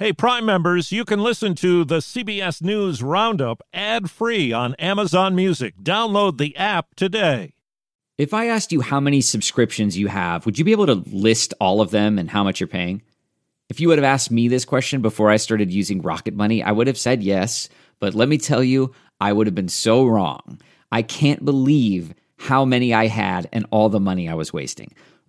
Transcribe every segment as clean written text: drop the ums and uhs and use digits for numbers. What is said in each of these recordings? Hey, Prime members, you can listen to the CBS News Roundup ad-free on Amazon Music. Download the app today. If I asked you how many subscriptions you have, would you be able to list all of them and how much you're paying? If you would have asked me this question before I started using Rocket Money, I would have said yes. But let me tell you, I would have been so wrong. I can't believe how many I had and all the money I was wasting.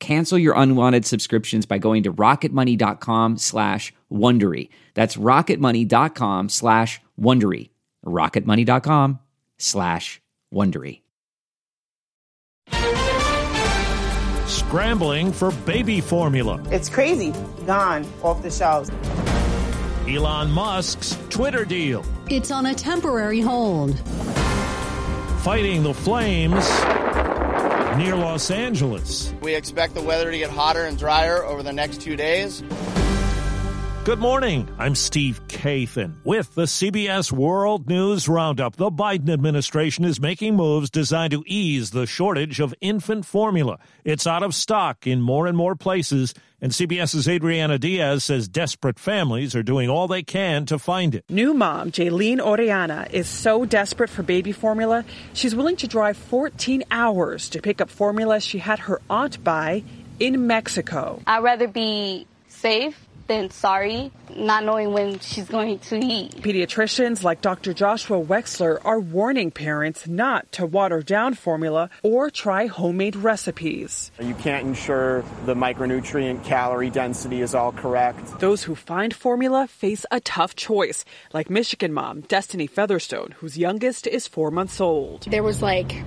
Cancel your unwanted subscriptions by going to rocketmoney.com/Wondery. That's rocketmoney.com/Wondery. rocketmoney.com/Wondery. Scrambling for baby formula. It's crazy. Gone off the shelves. Elon Musk's Twitter deal. It's on a temporary hold. Fighting the flames near Los Angeles. We expect the weather to get hotter and drier over the next 2 days. Good morning. I'm Steve Kathan with the CBS World News Roundup. The Biden administration is making moves designed to ease the shortage of infant formula. It's out of stock in more and more places, and CBS's Adriana Diaz says desperate families are doing all they can to find it. New mom Jaylene Orellana is so desperate for baby formula, she's willing to drive 14 hours to pick up formula she had her aunt buy in Mexico. I'd rather be safe than sorry, not knowing when she's going to eat. Pediatricians like Dr. Joshua Wexler are warning parents not to water down formula or try homemade recipes. You can't ensure the micronutrient calorie density is all correct. Those who find formula face a tough choice, like Michigan mom Destiny Featherstone, whose youngest is 4 months old. There was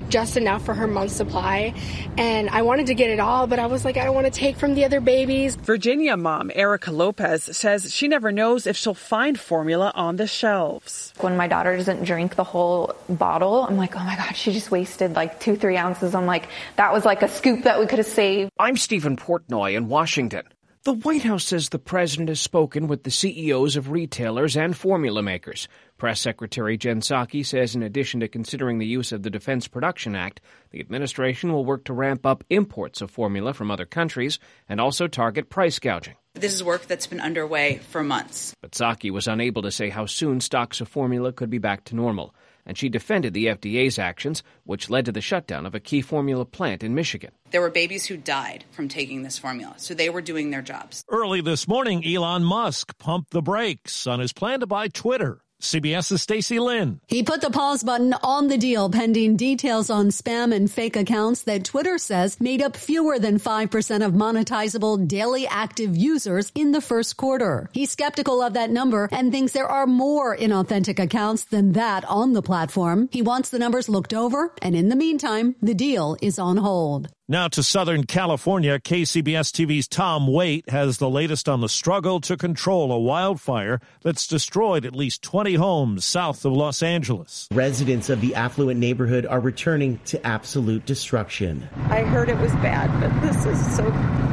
just enough for her month's supply, and I wanted to get it all, but I was I don't want to take from the other babies. Virginia mom Erica Lowe Lopez says she never knows if she'll find formula on the shelves. When my daughter doesn't drink the whole bottle, I'm oh my God, she just wasted 2-3 ounces. I'm that was a scoop that we could have saved. I'm Stephen Portnoy in Washington. The White House says the president has spoken with the CEOs of retailers and formula makers. Press Secretary Jen Psaki says in addition to considering the use of the Defense Production Act, the administration will work to ramp up imports of formula from other countries and also target price gouging. This is work that's been underway for months. But Psaki was unable to say how soon stocks of formula could be back to normal, and she defended the FDA's actions, which led to the shutdown of a key formula plant in Michigan. There were babies who died from taking this formula, so they were doing their jobs. Early this morning, Elon Musk pumped the brakes on his plan to buy Twitter. CBS's Stacy Lin. He put the pause button on the deal pending details on spam and fake accounts that Twitter says made up fewer than 5% of monetizable daily active users in the first quarter. He's skeptical of that number and thinks there are more inauthentic accounts than that on the platform. He wants the numbers looked over, and in the meantime, the deal is on hold. Now to Southern California, KCBS TV's Tom Waite has the latest on the struggle to control a wildfire that's destroyed at least 20 homes south of Los Angeles. Residents of the affluent neighborhood are returning to absolute destruction. I heard it was bad, but this is so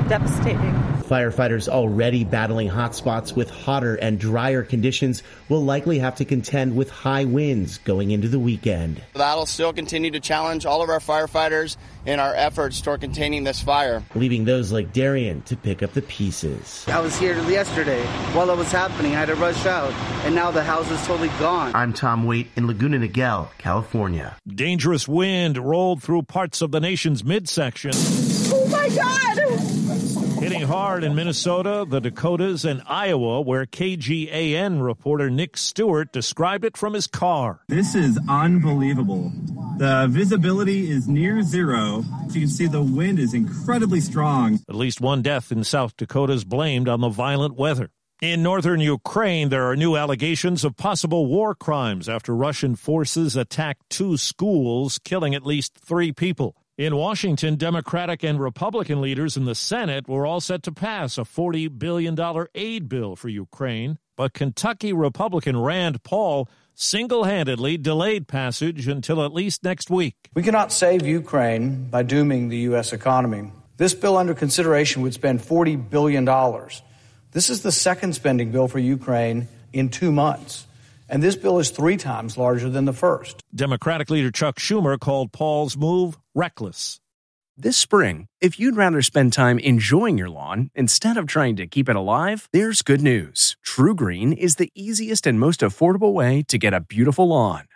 devastating. Firefighters already battling hotspots with hotter and drier conditions will likely have to contend with high winds going into the weekend. That'll still continue to challenge all of our firefighters in our efforts toward containing this fire. Leaving those like Darian to pick up the pieces. I was here yesterday. While it was happening, I had to rush out, and now the house is totally gone. I'm Tom Waite in Laguna Niguel, California. Dangerous wind rolled through parts of the nation's midsection. Oh, my God! Hitting hard in Minnesota, the Dakotas, and Iowa, where KGAN reporter Nick Stewart described it from his car. This is unbelievable. The visibility is near zero. You can see the wind is incredibly strong. At least one death in South Dakota is blamed on the violent weather. In northern Ukraine, there are new allegations of possible war crimes after Russian forces attacked 2 schools, killing at least 3 people. In Washington, Democratic and Republican leaders in the Senate were all set to pass a $40 billion aid bill for Ukraine, but Kentucky Republican Rand Paul single-handedly delayed passage until at least next week. We cannot save Ukraine by dooming the U.S. economy. This bill under consideration would spend $40 billion. This is the second spending bill for Ukraine in 2 months. And this bill is 3 times larger than the first. Democratic leader Chuck Schumer called Paul's move reckless. This spring, if you'd rather spend time enjoying your lawn instead of trying to keep it alive, there's good news. TruGreen is the easiest and most affordable way to get a beautiful lawn.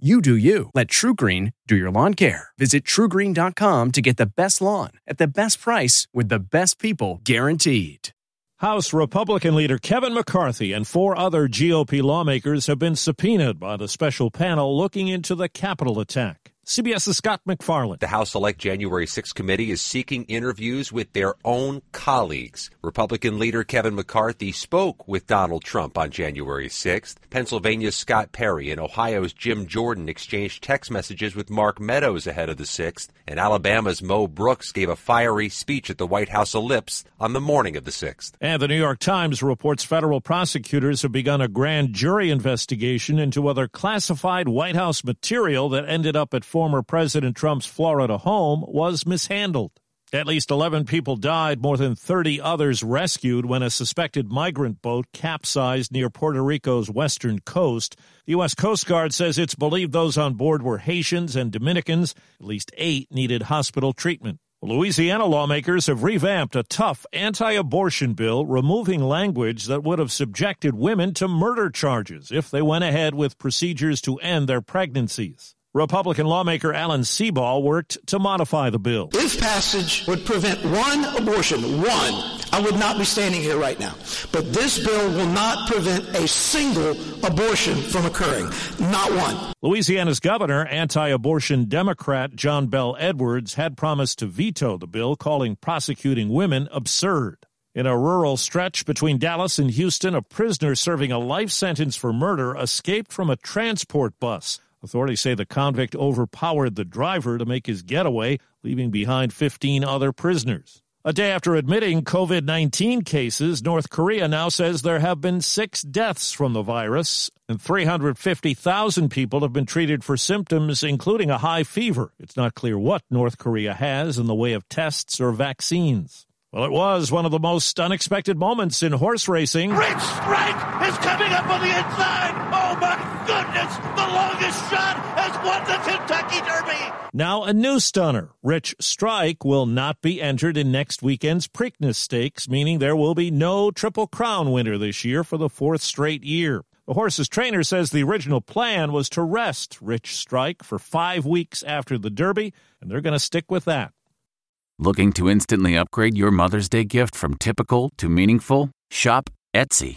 You do you. Let TruGreen do your lawn care. Visit TruGreen.com to get the best lawn at the best price with the best people guaranteed. House Republican leader Kevin McCarthy and 4 other GOP lawmakers have been subpoenaed by the special panel looking into the Capitol attack. CBS's Scott McFarland. The House Select January 6 committee is seeking interviews with their own colleagues. Republican leader Kevin McCarthy spoke with Donald Trump on January 6th. Pennsylvania's Scott Perry and Ohio's Jim Jordan exchanged text messages with Mark Meadows ahead of the 6th. And Alabama's Mo Brooks gave a fiery speech at the White House Ellipse on the morning of the 6th. And the New York Times reports federal prosecutors have begun a grand jury investigation into whether classified White House material that ended up at former President Trump's Florida home was mishandled. At least 11 people died, more than 30 others rescued when a suspected migrant boat capsized near Puerto Rico's western coast. The U.S. Coast Guard says it's believed those on board were Haitians and Dominicans. At least 8 needed hospital treatment. Louisiana lawmakers have revamped a tough anti-abortion bill, removing language that would have subjected women to murder charges if they went ahead with procedures to end their pregnancies. Republican lawmaker Alan Seabaugh worked to modify the bill. If passage would prevent one abortion, I would not be standing here right now. But this bill will not prevent a single abortion from occurring. Not one. Louisiana's governor, anti-abortion Democrat John Bell Edwards, had promised to veto the bill, calling prosecuting women absurd. In a rural stretch between Dallas and Houston, a prisoner serving a life sentence for murder escaped from a transport bus. Authorities say the convict overpowered the driver to make his getaway, leaving behind 15 other prisoners. A day after admitting COVID-19 cases, North Korea now says there have been 6 deaths from the virus, and 350,000 people have been treated for symptoms, including a high fever. It's not clear what North Korea has in the way of tests or vaccines. Well, it was one of the most unexpected moments in horse racing. Rich Strike is coming up on the inside. Oh, my goodness. The longest shot has won the Kentucky Derby. Now a new stunner. Rich Strike will not be entered in next weekend's Preakness Stakes, meaning there will be no Triple Crown winner this year for the 4th straight year. The horse's trainer says the original plan was to rest Rich Strike for 5 weeks after the Derby, and they're going to stick with that. Looking to instantly upgrade your Mother's Day gift from typical to meaningful? Shop Etsy.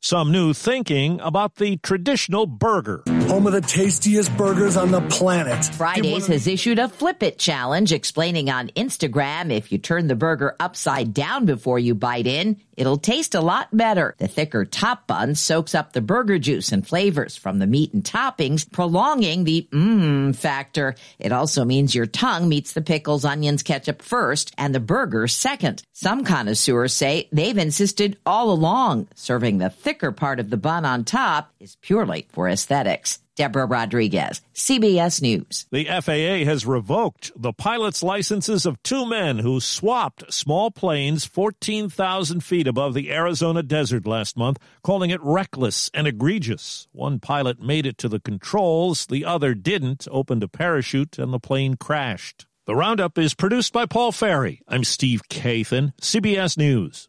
Some new thinking about the traditional burger. Home of the tastiest burgers on the planet. Fridays has issued a Flip It challenge, explaining on Instagram if you turn the burger upside down before you bite in, it'll taste a lot better. The thicker top bun soaks up the burger juice and flavors from the meat and toppings, prolonging the factor. It also means your tongue meets the pickles, onions, ketchup first, and the burger second. Some connoisseurs say they've insisted all along serving the thicker part of the bun on top is purely for aesthetics. Deborah Rodriguez, CBS News. The FAA has revoked the pilot's licenses of 2 men who swapped small planes 14,000 feet above the Arizona desert last month, calling it reckless and egregious. One pilot made it to the controls, the other didn't, opened a parachute, and the plane crashed. The Roundup is produced by Paul Ferry. I'm Steve Kathan, CBS News.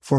For